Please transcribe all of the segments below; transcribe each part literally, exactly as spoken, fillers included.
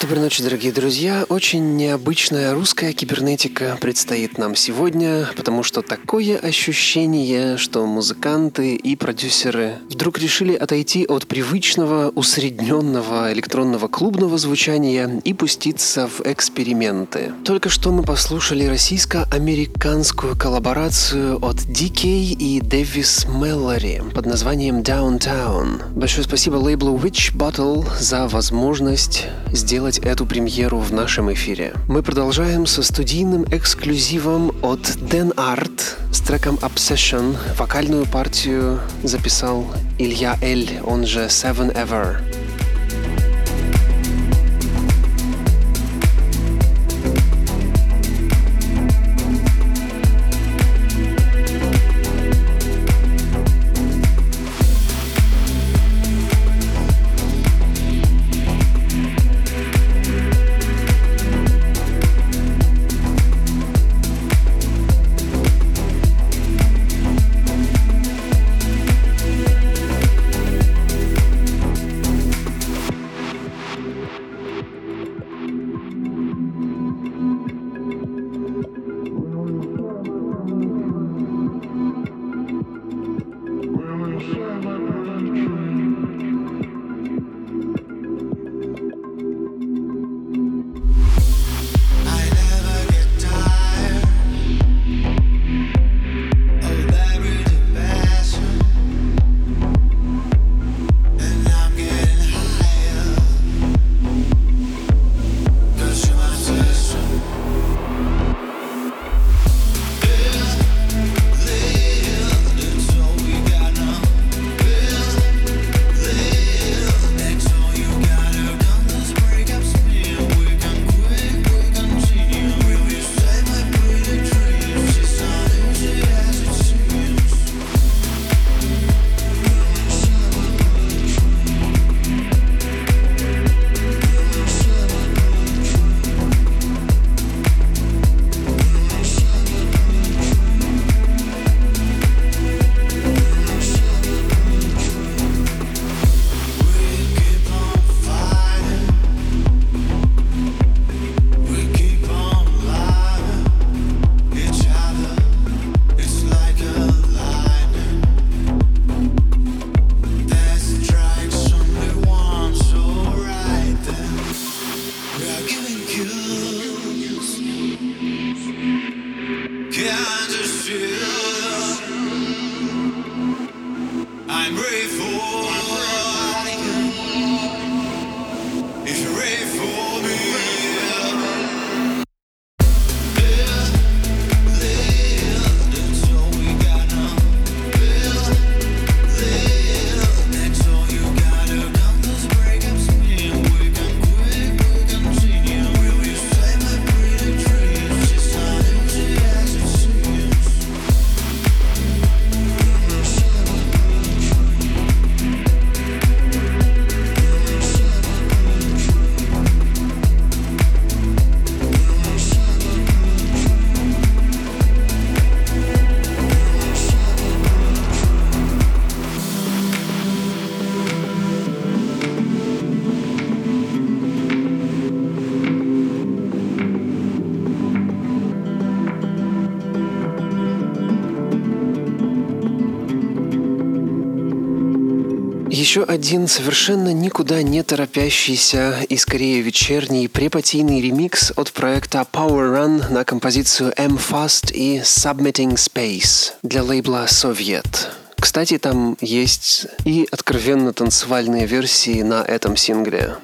Доброй ночи, дорогие друзья. Очень необычная русская кибернетика предстоит нам сегодня, потому что такое ощущение, что музыканты и продюсеры вдруг решили отойти от привычного усредненного электронного клубного звучания и пуститься в эксперименты. Только что мы послушали российско-американскую коллаборацию от ди кей и Davis Mallory под названием Downtown. Большое спасибо лейблу Witch Bottle за возможность сделать эту премьеру в нашем эфире. Мы продолжаем со студийным эксклюзивом от Den Art с треком Obsession. Вокальную партию записал Илья Эль, он же Seven Ever. Еще один совершенно никуда не торопящийся и скорее вечерний препатийный ремикс от проекта Power Run на композицию эм фаст и Submitting Space для лейбла Soviet. Кстати, там есть и откровенно танцевальные версии на этом сингле.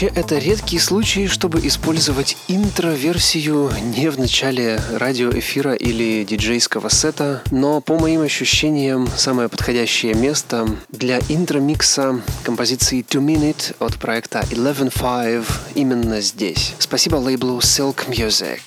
Вообще, это редкие случаи, чтобы использовать интро-версию не в начале радиоэфира или диджейского сета, но, по моим ощущениям, самое подходящее место для интро-микса композиции Two Minute от проекта Eleven Five именно здесь. Спасибо лейблу Silk Music.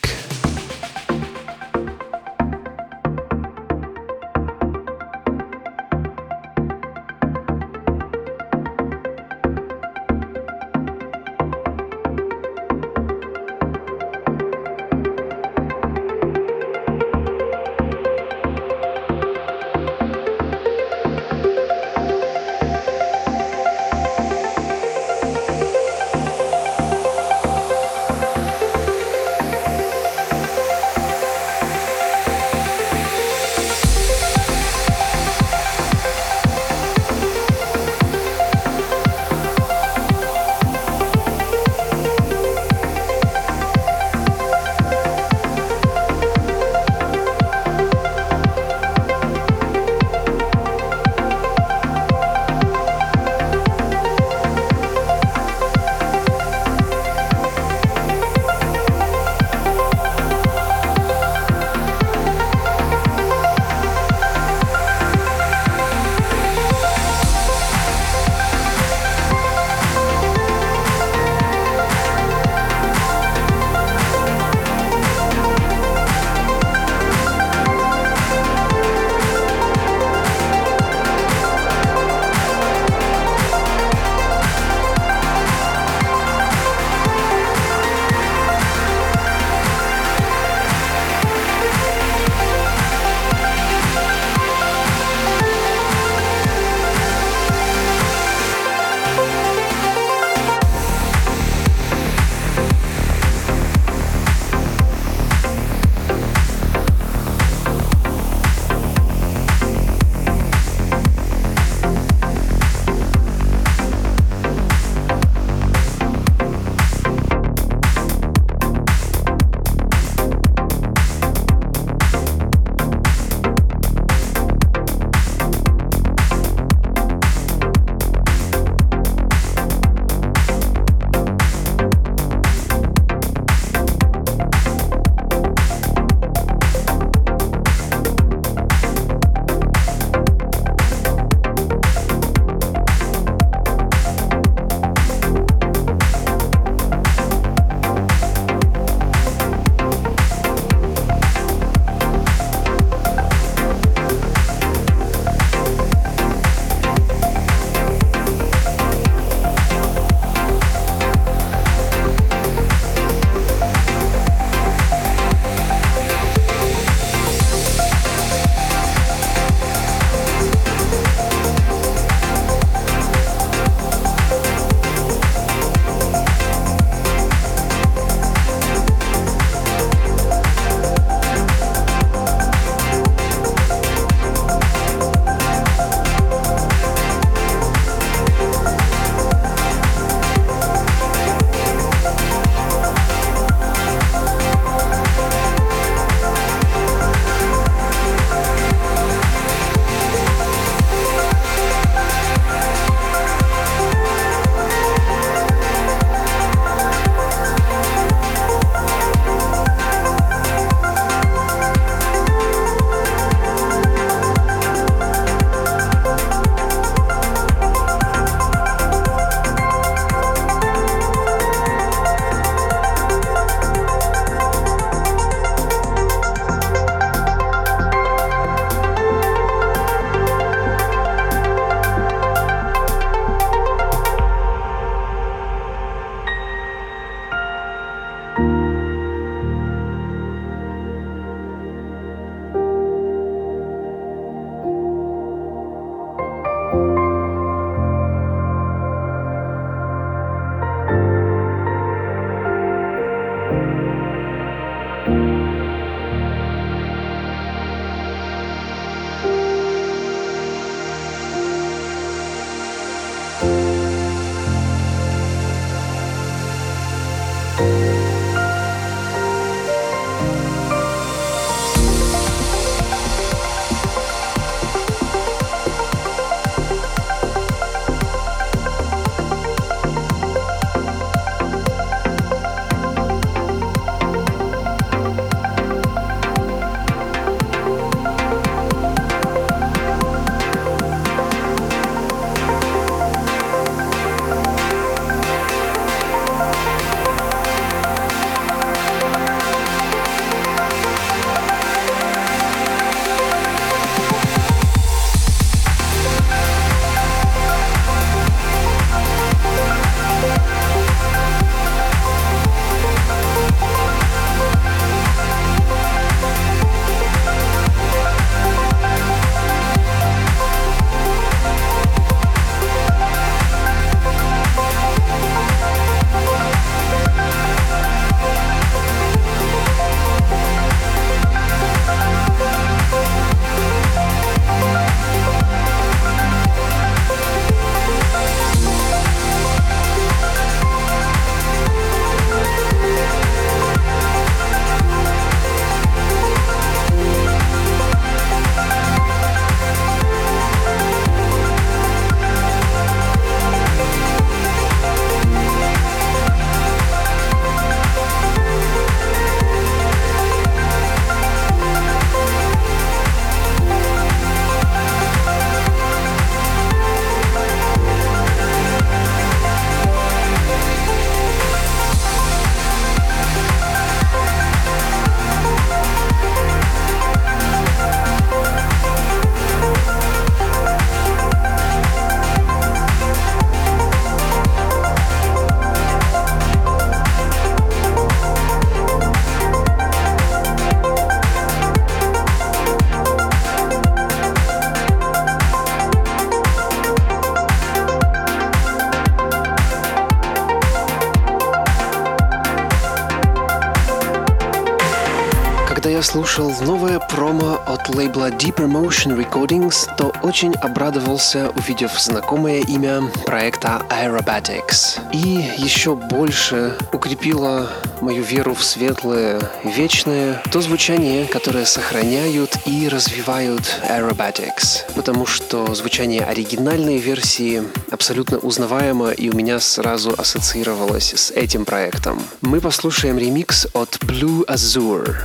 Когда я слушал новое промо от лейбла Deep Emotion Recordings, то очень обрадовался, увидев знакомое имя проекта Aerobatics. И еще больше укрепило мою веру в светлое и вечное, то звучание, которое сохраняют и развивают Aerobatics. Потому что звучание оригинальной версии абсолютно узнаваемо и у меня сразу ассоциировалось с этим проектом. Мы послушаем ремикс от Blue Azure.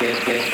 Yes, yes.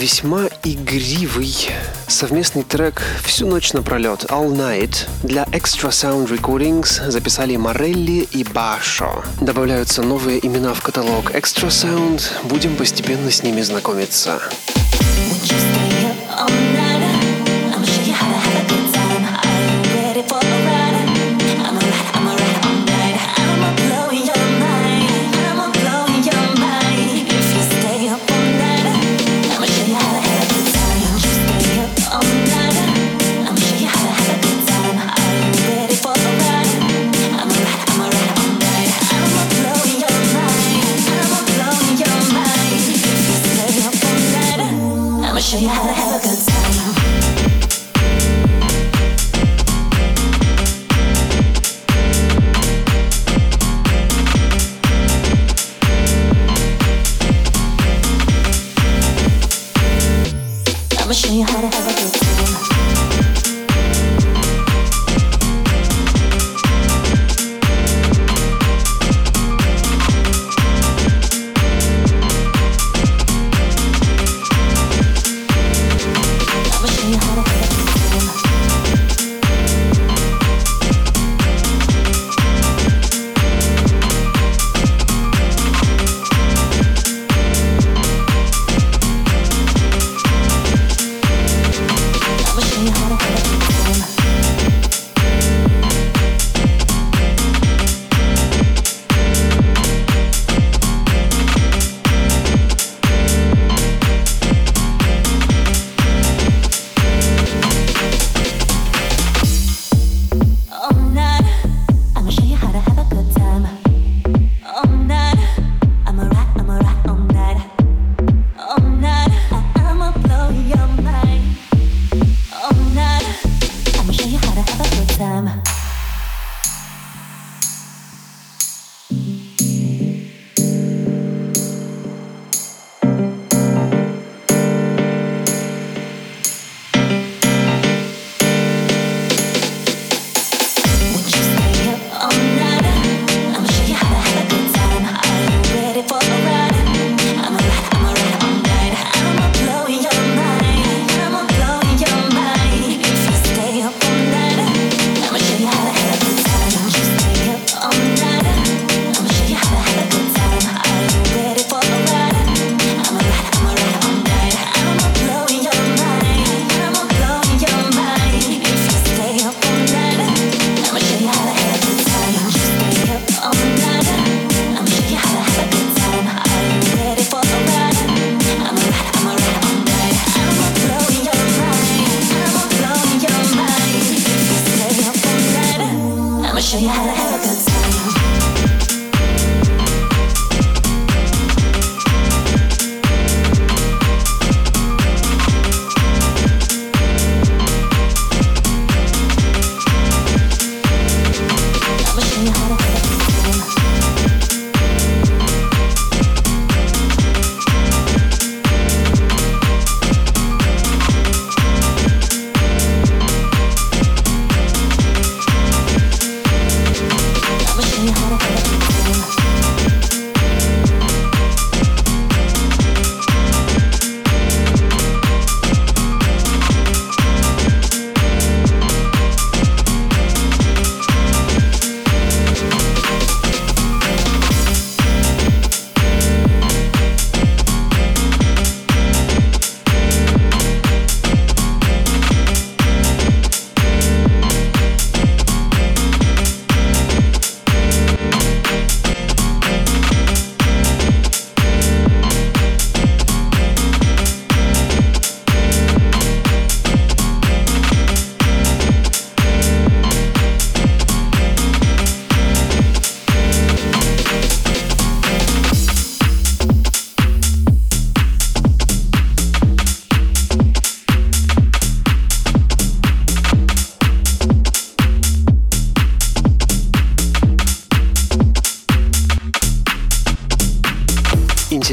весьма игривый совместный трек «Всю ночь напролет» All Night для Extra Sound Recordings записали Морелли и Башо. Добавляются новые имена в каталог Extra Sound, будем постепенно с ними знакомиться.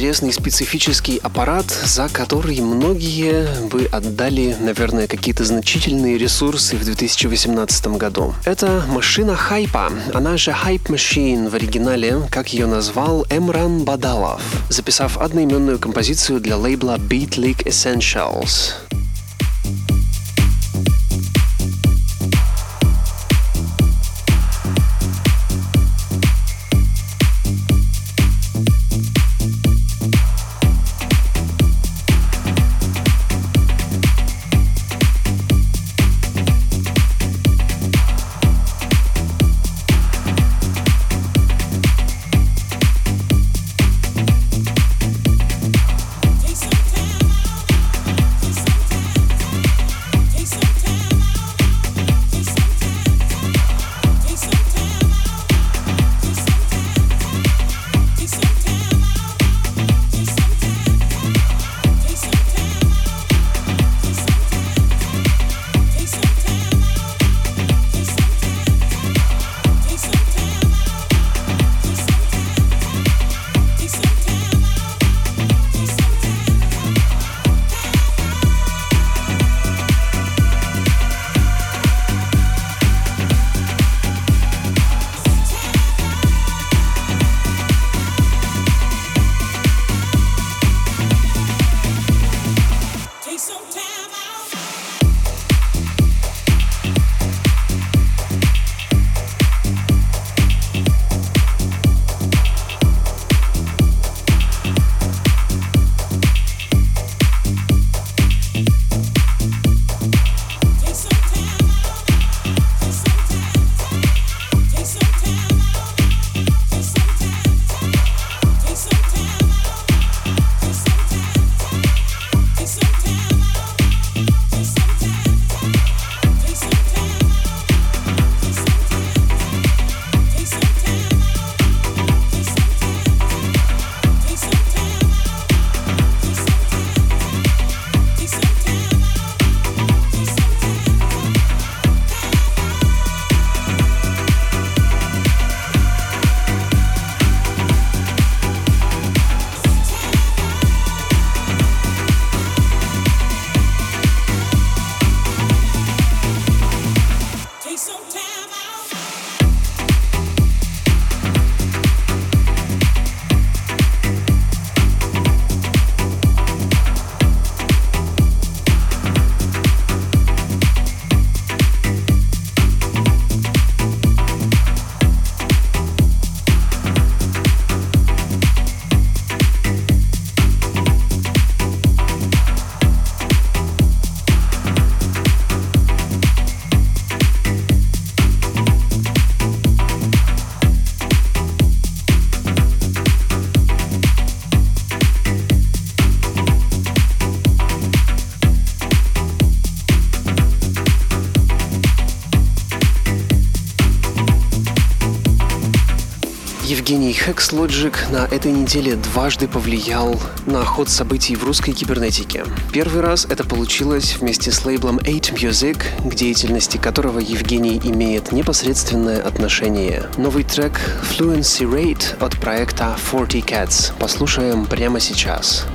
интересный специфический аппарат, за который многие бы отдали, наверное, какие-то значительные ресурсы в две тысячи восемнадцатом году. Это машина хайпа, она же Hype Machine в оригинале, как ее назвал Эмран Бадалов, записав одноименную композицию для лейбла Beatleak Essentials. Евгений Hex Logic на этой неделе дважды повлиял на ход событий в русской кибернетике. Первый раз это получилось вместе с лейблом восемь мьюзик, к деятельности которого Евгений имеет непосредственное отношение. Новый трек Fluency Rate от проекта сорок кэтс послушаем прямо сейчас.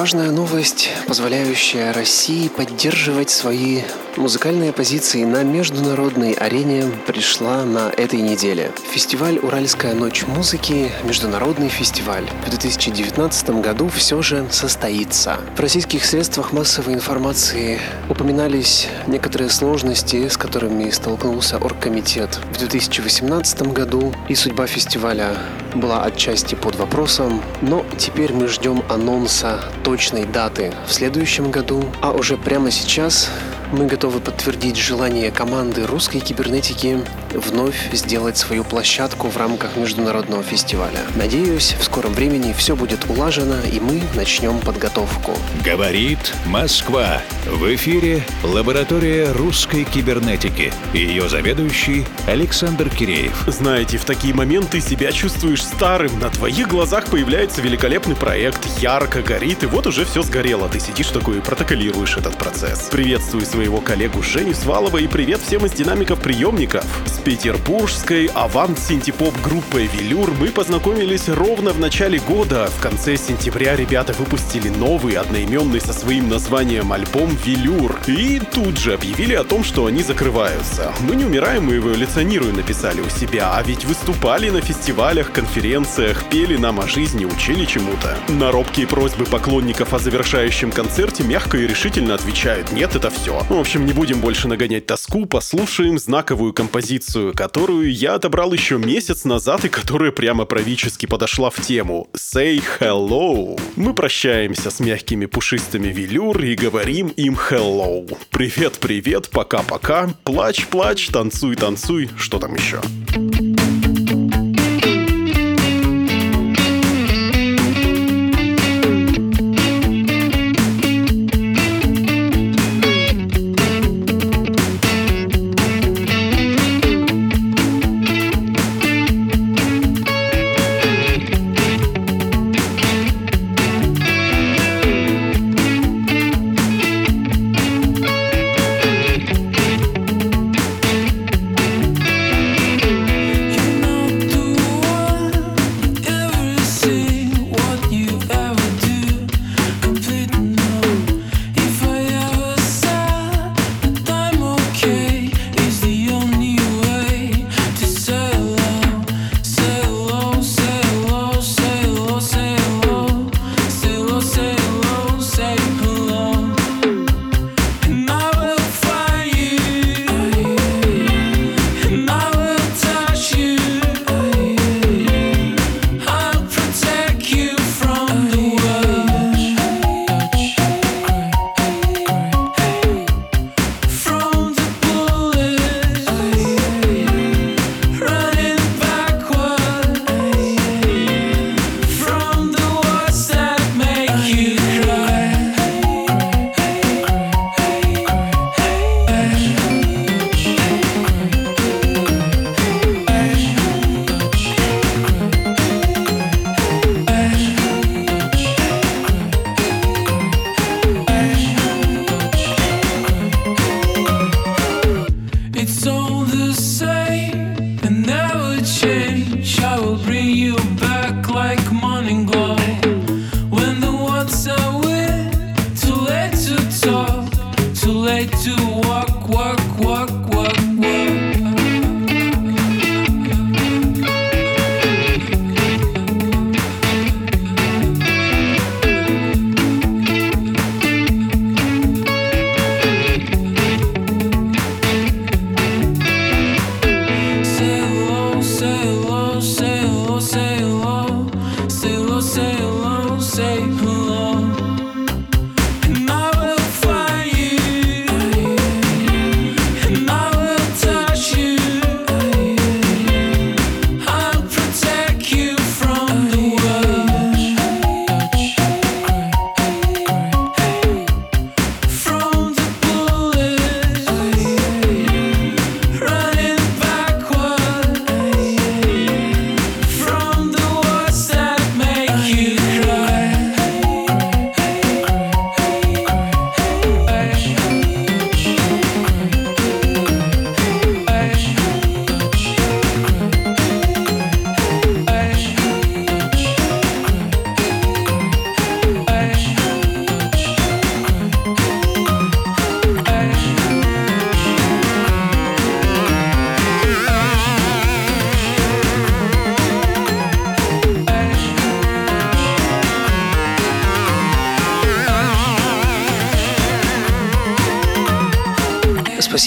важная новость, позволяющая России поддерживать свои музыкальные позиции на международной арене, пришла на этой неделе. Фестиваль «Уральская ночь музыки», международный фестиваль, в две тысячи девятнадцатом году все же состоится. В российских средствах массовой информации упоминались некоторые сложности, с которыми столкнулся оргкомитет в две тысячи восемнадцатом году, и судьба фестиваля была отчасти под вопросом, но теперь мы ждем анонса точной даты в следующем году, а уже прямо сейчас мы готовы подтвердить желание команды русской кибернетики вновь сделать свою площадку в рамках международного фестиваля. Надеюсь, в скором времени все будет улажено, и мы начнем подготовку. Говорит Москва. В эфире лаборатория русской кибернетики. Ее заведующий Александр Киреев. Знаете, в такие моменты себя чувствуешь старым. На твоих глазах появляется великолепный проект, ярко горит, и вот уже все сгорело. Ты сидишь такой и протоколируешь этот процесс. Приветствую свои его коллегу Женю Свалова и привет всем из динамиков приемников. С петербургской аванс-синтепоп-группой «Велюр» мы познакомились ровно в начале года. В конце сентября ребята выпустили новый, одноименный со своим названием альбом «Велюр». И тут же объявили о том, что они закрываются. «Мы не умираем, мы эволюционируем», написали у себя, а ведь выступали на фестивалях, конференциях, пели нам о жизни, учили чему-то. На робкие просьбы поклонников о завершающем концерте мягко и решительно отвечают: «Нет, это все». В общем, не будем больше нагонять тоску, послушаем знаковую композицию, которую я отобрал еще месяц назад и которая прямо правически подошла в тему. Say hello. Мы прощаемся с мягкими пушистыми «Велюр» и говорим им hello. Привет-привет, пока-пока, плачь-плачь, танцуй-танцуй, что там еще?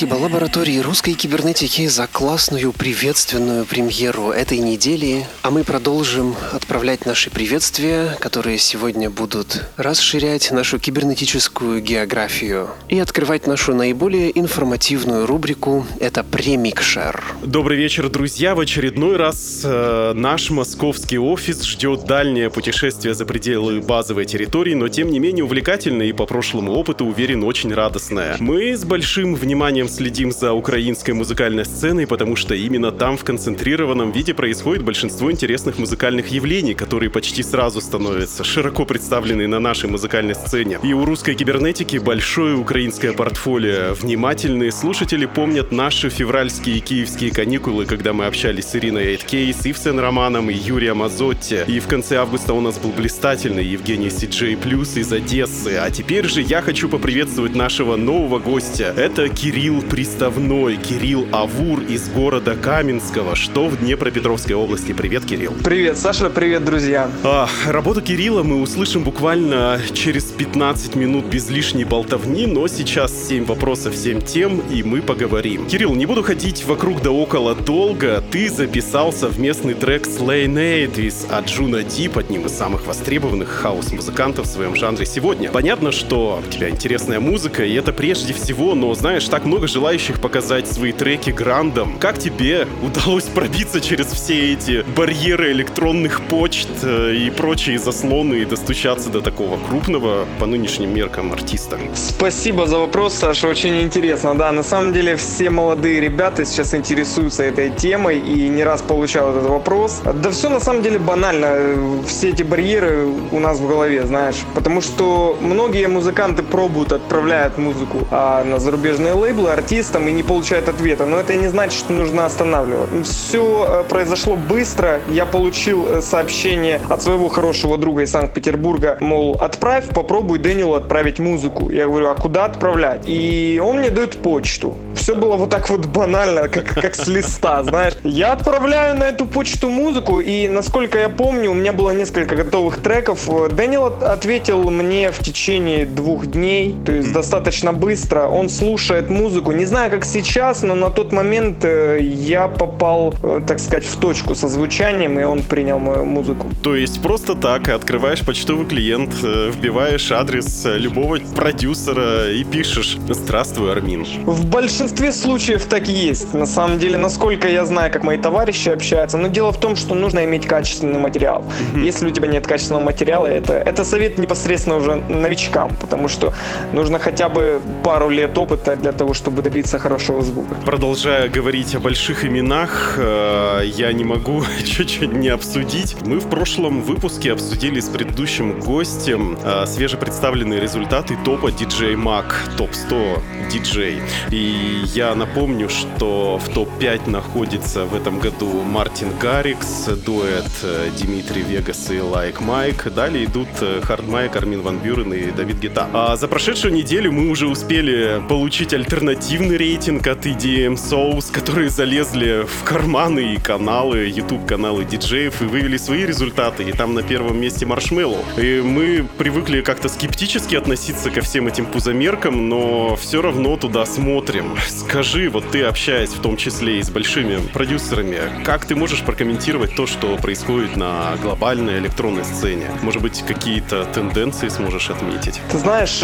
Спасибо лаборатории русской кибернетики за классную приветственную премьеру этой недели. А мы продолжим отправлять наши приветствия, которые сегодня будут расширять нашу кибернетическую географию и открывать нашу наиболее информативную рубрику «Это премикшер». Добрый вечер, друзья. В очередной раз э, наш московский офис ждет дальнее путешествие за пределы базовой территории, но тем не менее увлекательное и по прошлому опыту, уверен, очень радостное. Мы с большим вниманием следим за украинской музыкальной сценой, потому что именно там в концентрированном виде происходит большинство интересных музыкальных явлений, которые почти сразу становятся широко представлены на нашей музыкальной сцене. И у русской кибернетики большое украинское портфолио. Внимательные слушатели помнят наши февральские и киевские каникулы, когда мы общались с Ириной Эль, с Ивсен Романом и Юрием Азотти. И в конце августа у нас был блистательный Евгений Сиджей Плюс из Одессы. А теперь же я хочу поприветствовать нашего нового гостя. Это Кирилл Приставной, Кирилл Авур из города Каменского, что в Днепропетровской области. Привет, Кирилл. Привет, Саша, привет, друзья. А, работу Кирилла мы услышим буквально через пятнадцать минут без лишней болтовни, но сейчас семь вопросов, семь тем, и мы поговорим. Кирилл, не буду ходить вокруг да около долго, ты записал совместный трек с Lane восемь от Джуна Дип, одним из самых востребованных хаос-музыкантов в своем жанре сегодня. Понятно, что у тебя интересная музыка, и это прежде всего, но знаешь, так много желающих показать свои треки грандом. Как тебе удалось пробиться через все эти барьеры электронных почт и прочие заслоны и достучаться до такого крупного по нынешним меркам артиста? Спасибо за вопрос, Саша, очень интересно. Да, на самом деле все молодые ребята сейчас интересуются этой темой и не раз получал этот вопрос. Да все на самом деле банально, все эти барьеры у нас в голове, знаешь, потому что многие музыканты пробуют, отправляют музыку а на зарубежные лейблы артистам и не получают ответа, но это не значит, что нужно останавливать. Все произошло быстро, я получил сообщение от своего хорошего друга из Санкт-Петербурга, мол, отправь, попробуй Дэниелу отправить музыку. Я говорю, а куда отправлять? И он мне дает почту. Все было вот так вот банально, как, как с листа, знаешь. Я отправляю на эту почту музыку, и, насколько я помню, у меня было несколько готовых треков. Дэниел ответил мне в течение двух дней, то есть достаточно быстро. Он слушает музыку. Не знаю, как сейчас, но на тот момент я попал, так сказать, в точку со звучанием, и он принял мою музыку. То есть просто так открываешь почтовый клиент, вбиваешь адрес любого продюсера и пишешь «Здравствуй, Армин». В большинстве случаев так и есть. На самом деле, насколько я знаю, как мои товарищи общаются, но дело в том, что нужно иметь качественный материал. Mm-hmm. Если у тебя нет качественного материала, это, это совет непосредственно уже новичкам, потому что нужно хотя бы пару лет опыта для того, чтобы добиться хорошего звука. Продолжая говорить о больших именах, э, я не могу чуть-чуть не обсудить. Мы в прошлом выпуске обсудили с предыдущим гостем э, свежепредставленные результаты топа ди джей Mag, топ сто ди джей. И я напомню, что в топ пять находится в этом году Мартин Гаррикс, дуэт э, Димитри Вегас и Лайк Майк. Далее идут Хард Майк, Армин Ван Бюрен и Давид Гетта. А за прошедшую неделю мы уже успели получить альтернативный рейтинг от и ди эм Souls, которые залезли в карманы и каналы, YouTube-каналы диджеев и вывели свои результаты, и там на первом месте Маршмеллоу. И мы привыкли как-то скептически относиться ко всем этим пузомеркам, но все равно туда смотрим. Скажи, вот ты, общаясь в том числе и с большими продюсерами, как ты можешь прокомментировать то, что происходит на глобальной электронной сцене? Может быть, какие-то тенденции сможешь отметить? Ты знаешь,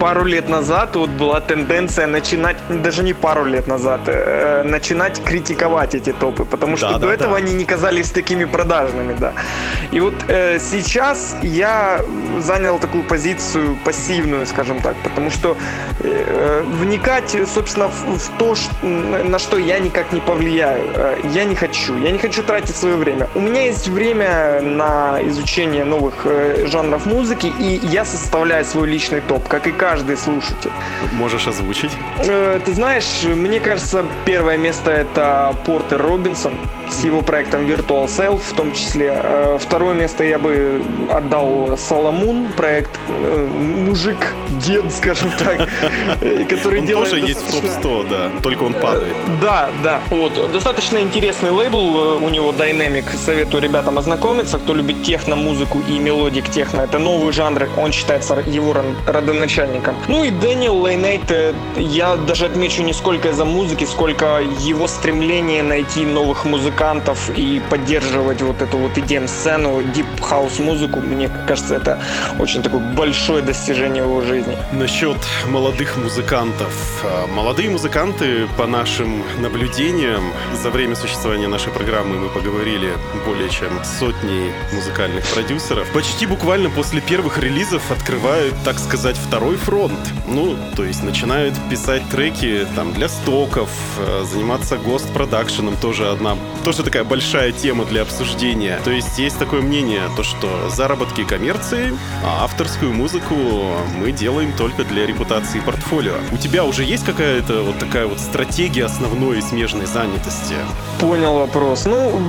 пару лет назад вот была тенденция начинать, даже не пару лет назад, э, начинать критиковать эти топы, потому что да, до да, этого да. они не казались такими продажными, да. И вот э, сейчас я занял такую позицию пассивную, скажем так, потому что э, вникать, собственно, в, в то, что, на что я никак не повлияю, э, я не хочу, я не хочу тратить свое время. У меня есть время на изучение новых э, жанров музыки, и я составляю свой личный топ, как и каждый слушатель. Можешь озвучить? Ты знаешь, мне кажется, первое место — это Портер Робинсон с его проектом Virtual Self, в том числе. Второе место я бы отдал Соломун, проект мужик, дед, скажем так, который делает... Он тоже есть в топ сто, да, только он падает. Да, да. Вот, достаточно интересный лейбл, у него Dynamic, советую ребятам ознакомиться, кто любит техно-музыку и мелодик техно. Это новый жанр, он считается его родоначальником. Ну и Дэниел Лейнейт, я я даже отмечу не сколько из-за музыки, сколько его стремление найти новых музыкантов и поддерживать вот эту вот и ди эм-сцену, дип-хаус-музыку. Мне кажется, это очень такое большое достижение в его жизни. Насчет молодых музыкантов. Молодые музыканты, по нашим наблюдениям, за время существования нашей программы мы поговорили более чем сотни музыкальных продюсеров. Почти буквально после первых релизов открывают, так сказать, второй фронт. Ну, то есть начинают писать треки там для стоков, заниматься гост-продакшеном, тоже одна, тоже такая большая тема для обсуждения. То есть есть такое мнение, то что заработки коммерции, а авторскую музыку мы делаем только для репутации портфолио. У тебя уже есть какая-то вот такая вот стратегия основной и смежной занятости? Понял вопрос. Ну,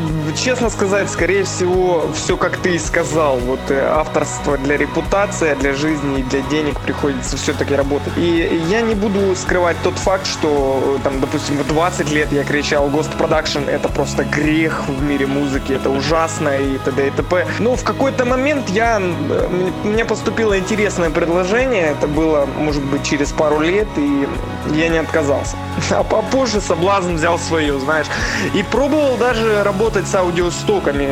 честно сказать, скорее всего, все как ты и сказал. Вот авторство для репутации, для жизни и для денег приходится все-таки работать. И я не буду скрывать тот факт, что, там, допустим, в двадцать лет я кричал «Гост-продакшн» — это просто грех в мире музыки, это ужасно и т.д. и т.п. Но в какой-то момент я, мне поступило интересное предложение, это было, может быть, через пару лет, и я не отказался. А попозже соблазн взял свое, знаешь. И пробовал даже работать с аудиостоками,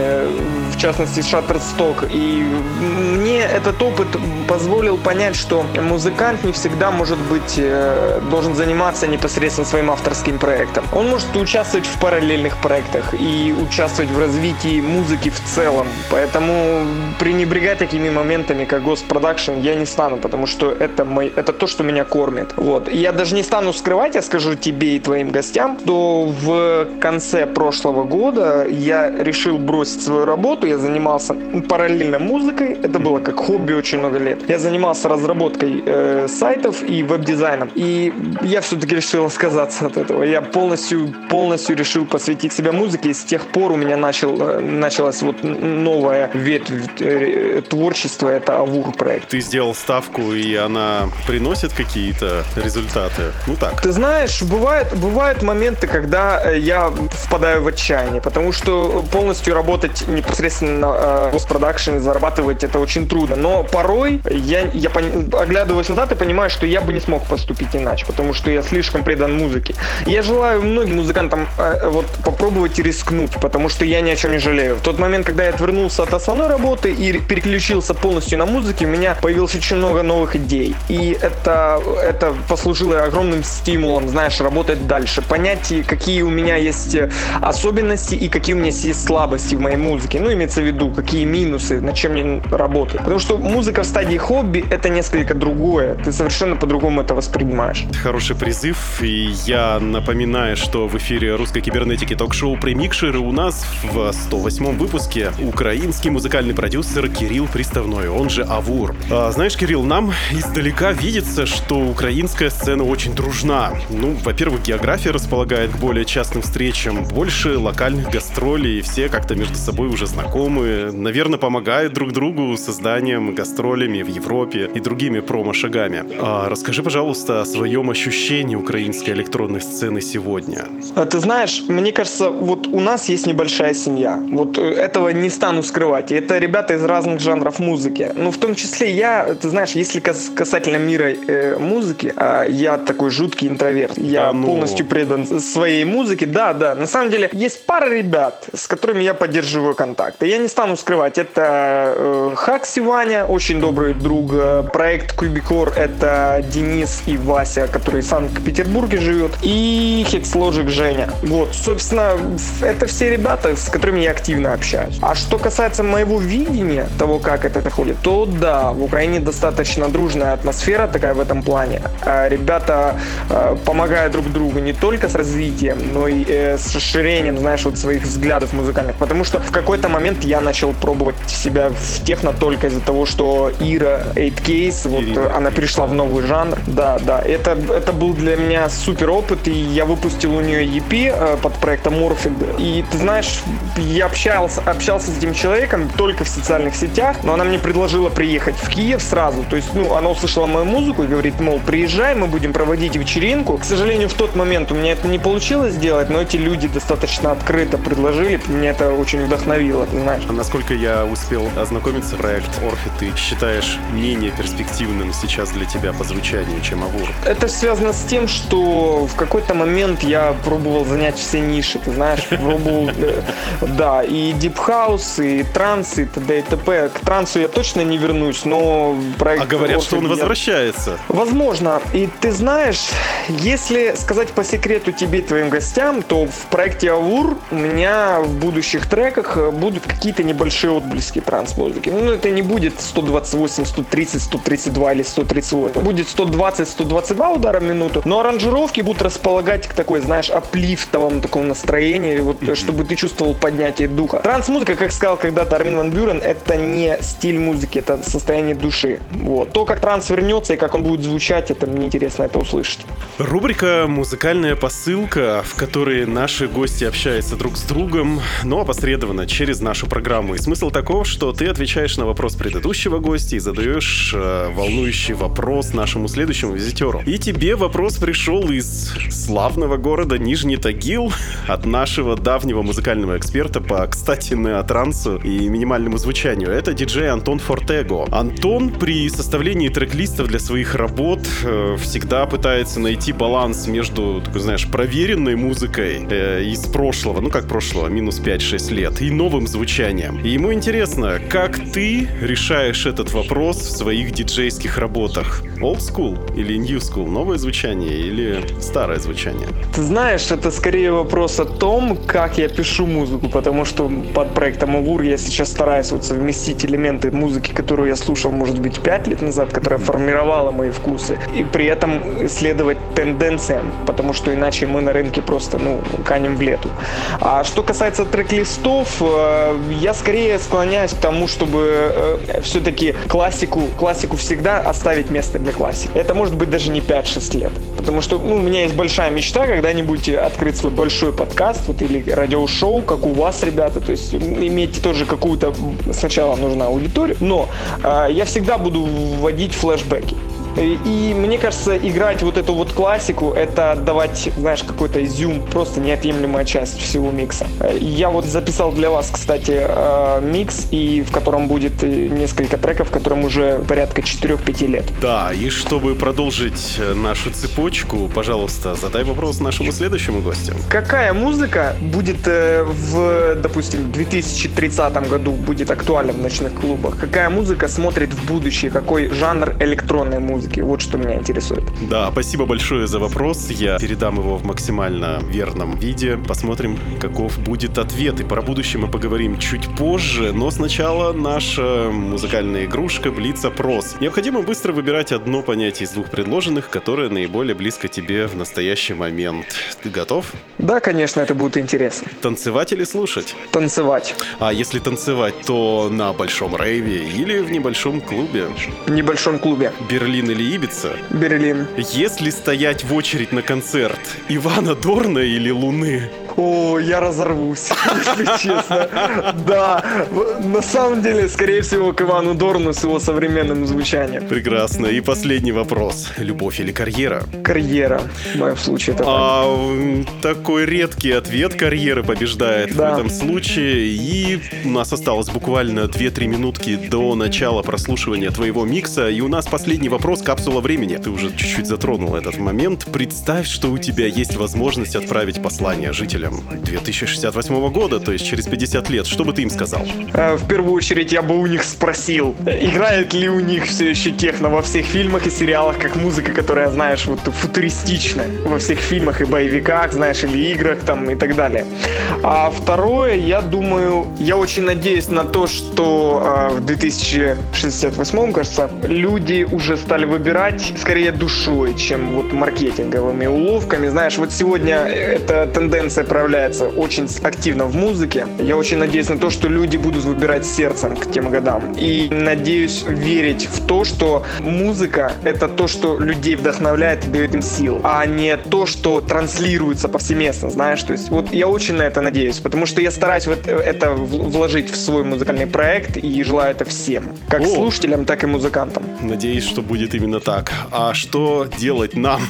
в частности, с шаттерсток. И мне этот опыт позволил понять, что музыкант не всегда, может быть, должен заниматься непосредственно своим авторским проектом. Он может участвовать в параллельных проектах и участвовать в развитии музыки в целом. Поэтому пренебрегать такими моментами, как госпродакшн, я не стану, потому что это, мой, это то, что меня кормит. Вот. И я даже не стану скрывать, я скажу тебе и твоим гостям, что в конце прошлого года я решил бросить свою работу, я занимался параллельно музыкой, это было как хобби очень много лет. Я занимался разработкой э, сайтов и веб-дизайном, и я все-таки решил отказаться от этого. Я полностью, полностью решил посвятить себя музыке, и с тех пор у меня начал, началась вот новая ветвь э, творчества, это Авур проект. Ты сделал ставку, и она приносит какие-то результаты? Ну так. Ты знаешь, бывает, бывают моменты, когда я впадаю в отчаяние, потому что полностью работать непосредственно в постпродакшене, зарабатывать это очень трудно. Но порой я, я пон... оглядываясь назад и понимаю, что я бы не смог поступить иначе, потому что я слишком предан музыке. Я желаю многим музыкантам вот, попробовать и рискнуть, потому что я ни о чем не жалею. В тот момент, когда я отвернулся от основной работы и переключился полностью на музыку, у меня появилось очень много новых идей. И это, это послужило огромным стимулом, знаешь, работать дальше, понять, какие у меня есть особенности и какие у меня есть слабости в моей музыке. Ну, имеется в виду, какие минусы, над чем мне работать. Потому что музыка в стадии хобби — это несколько другое. Ты совершенно по-другому это воспринимаешь. Хороший призыв. И я напоминаю, что в эфире русской кибернетики ток-шоу «Премикшер» у нас в сто восьмом выпуске украинский музыкальный продюсер Кирилл Приставной, он же Авур. А, знаешь, Кирилл, нам издалека видится, что украинская сцена очень дружна. Ну, во-первых, география располагает к более частным встречам, больше локальных гастролей, все как-то между собой уже знакомы, наверное, помогают друг другу созданием, гастролями в Европе и другими промо-шагами. А расскажи, пожалуйста, о своем ощущении украинской электронной сцены сегодня. А ты знаешь, мне кажется, вот у нас есть небольшая семья. Вот этого не стану скрывать. Это ребята из разных жанров музыки. Ну, в том числе я, ты знаешь, если касательно мира э, музыки, э, я такой жуткий интроверт. Я а ну... полностью предан своей музыке. Да, да. На самом деле есть пара ребят, с которыми я поддерживаю контакты. Я не стану скрывать. Это э, Хакс и Ваня, очень добрый друг. Проект Кубикор — это Денис и Вася, который в Санкт-Петербурге живет. И Hex Logic Женя. Вот. Собственно, это все ребята, с которыми я активно общаюсь. А что касается моего видения, того, как это проходит, то да, в Украине достаточно дружная атмосфера такая в этом плане. Ребята помогают друг другу не только с развитием, но и с расширением, знаешь, вот своих взглядов музыкальных. Потому что в какой-то момент я начал пробовать себя в техно только из-за того, что Ира эйт кейс, вот Ирина, она перешла в новый жанр. Да, да, это, это был для меня супер опыт, и я выпустил у нее и пи под проектом Орфи. И ты знаешь, я общался, общался с этим человеком только в социальных сетях, но она мне предложила приехать в Киев сразу. То есть, ну, она услышала мою музыку и говорит, мол, приезжай, мы будем проводить проводить вечеринку. К сожалению, в тот момент у меня это не получилось сделать, но эти люди достаточно открыто предложили, меня это очень вдохновило, ты знаешь. Насколько я успел ознакомиться, проект Орфи ты считаешь менее перспективным сейчас для тебя по звучанию, чем Авур? Это связано с тем, что в какой-то момент я пробовал занять все ниши, ты знаешь, пробовал, да, и дипхаус, и транс, и т.д. и т.п. К трансу я точно не вернусь, но проект... А говорят, что он возвращается. Возможно. И ты знаешь, если сказать по секрету тебе и твоим гостям, то в проекте Авур у меня в будущих треках будут какие-то небольшие отблески транс-музыки. Ну, это не будет сто двадцать восемь, сто тридцать, сто тридцать два или сто тридцать восемь. Будет сто двадцать, сто двадцать два удара в минуту, но аранжировки будут располагать к такой, знаешь, аплифтовому такому настроению, вот, mm-hmm. чтобы ты чувствовал поднятие духа. Транс-музыка, как сказал когда-то Армин Ван Бюрен, это не стиль музыки, это состояние души. Вот. То, как транс вернется и как он будет звучать, это мне интересно это услышать. Рубрика «Музыкальная посылка», в которой наши гости общаются друг с другом, но опосредованно через нашу программу. И смысл таков, что ты отвечаешь на вопрос предыдущего гостя и задаешь э, волнующий вопрос нашему следующему визитеру. И тебе вопрос пришел из славного города Нижний Тагил от нашего давнего музыкального эксперта по, кстати, неотрансу и минимальному звучанию. Это диджей Антон Фортего. Антон при составлении трек-листов для своих работ э, всегда пытается найти баланс между, такой, знаешь, проверенной музыкой э, из прошлого, ну как прошлого, минус пять-шесть лет, и новым звучанием. И ему интересно, как ты решаешь этот вопрос в своих диджейских работах? Old school или new school? Новое звучание или старое звучание? Ты знаешь, это скорее вопрос о том, как я пишу музыку, потому что под проектом Авур я сейчас стараюсь вот совместить элементы музыки, которую я слушал, может быть, пять лет назад, которая формировала мои вкусы, и при этом следовать тенденциям, потому что иначе мы на рынке просто, ну, канем в лету. А что касается трек-листов, я скорее склоняюсь к тому, чтобы все-таки классику, классику всегда оставить место для классики. Это может быть даже не пять-шесть лет, потому что, ну, у меня есть большая мечта когда-нибудь открыть свой большой подкаст вот, или радиошоу, как у вас, ребята, то есть иметь тоже какую-то, сначала нужна аудитория, но э, я всегда буду вводить флешбеки. И мне кажется, играть вот эту вот классику, это давать, знаешь, какой-то изюм, просто неотъемлемая часть всего микса. Я вот записал для вас, кстати, микс, и в котором будет несколько треков, которым уже порядка четыре-пять лет. Да, и чтобы продолжить нашу цепочку, пожалуйста, задай вопрос нашему следующему гостю. Какая музыка будет в, допустим, две тысячи тридцатом году будет актуальна в ночных клубах? Какая музыка смотрит в будущее? Какой жанр электронной музыки? Вот что меня интересует. Да, спасибо большое за вопрос. Я передам его в максимально верном виде. Посмотрим, каков будет ответ. И про будущее мы поговорим чуть позже. Но сначала наша музыкальная игрушка «Блиц-опрос». Необходимо быстро выбирать одно понятие из двух предложенных, которое наиболее близко тебе в настоящий момент. Ты готов? Да, конечно, это будет интересно. Танцевать или слушать? Танцевать. А если танцевать, то на большом рейве или в небольшом клубе? В небольшом клубе. Берлин или Ибица? Берлин. Если стоять в очередь на концерт Ивана Дорна или Луны? О, я разорвусь, если честно. Да, на самом деле, скорее всего, к Ивану Дорну с его современным звучанием. Прекрасно. И последний вопрос. Любовь или карьера? Карьера. В моем случае это... А, такой редкий ответ. Карьера побеждает да. в этом случае. И у нас осталось буквально две-три минутки до начала прослушивания твоего микса. И у нас последний вопрос. Капсула времени. Ты уже чуть-чуть затронул этот момент. Представь, что у тебя есть возможность отправить послание жителям две тысячи шестьдесят восьмого года, то есть через пятьдесят лет. Что бы ты им сказал? В первую очередь я бы у них спросил, играет ли у них все еще техно во всех фильмах и сериалах, как музыка, которая, знаешь, вот футуристичная во всех фильмах и боевиках, знаешь, или играх там и так далее. А второе, я думаю, я очень надеюсь на то, что в две тысячи шестьдесят восьмом, кажется, люди уже стали выбирать скорее душой, чем вот маркетинговыми уловками. Знаешь, вот сегодня эта тенденция отправляется очень активно в музыке. Я очень надеюсь на то, что люди будут выбирать сердцем к тем годам. И надеюсь верить в то, что музыка — это то, что людей вдохновляет и дает им сил, а не то, что транслируется повсеместно, знаешь. То есть вот я очень на это надеюсь, потому что я стараюсь вот это вложить в свой музыкальный проект и желаю это всем, как О. слушателям, так и музыкантам. Надеюсь, что будет именно так. А что делать нам?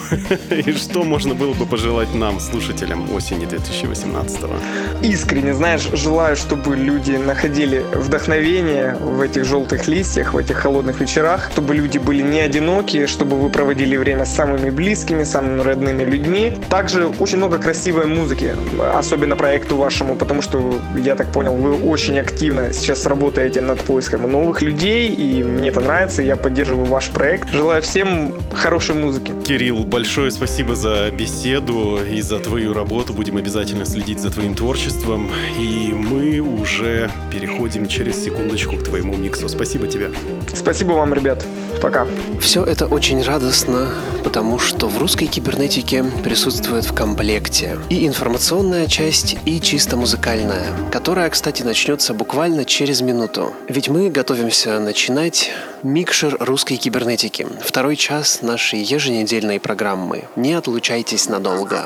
И что можно было бы пожелать нам, слушателям осени две тысячи восемнадцатого? Искренне, знаешь, желаю, чтобы люди находили вдохновение в этих желтых листьях, в этих холодных вечерах, чтобы люди были не одиноки, чтобы вы проводили время с самыми близкими, самыми родными людьми. Также очень много красивой музыки, особенно проекту вашему, потому что, я так понял, вы очень активно сейчас работаете над поиском новых людей, и мне это нравится, я поддерживаю ваш проект. Желаю всем хорошей музыки. Кирилл, большое спасибо за беседу и за твою работу. Будем обязательно следить за твоим творчеством. И мы уже переходим через секундочку к твоему миксу. Спасибо тебе. Спасибо вам, ребят. Пока. Все это очень радостно, потому что в русской кибернетике присутствует в комплекте и информационная часть, и чисто музыкальная, которая, кстати, начнется буквально через минуту. Ведь мы готовимся начинать микшер русской кибернетики. Второй час нашей еженедельной программы. Не отлучайтесь надолго.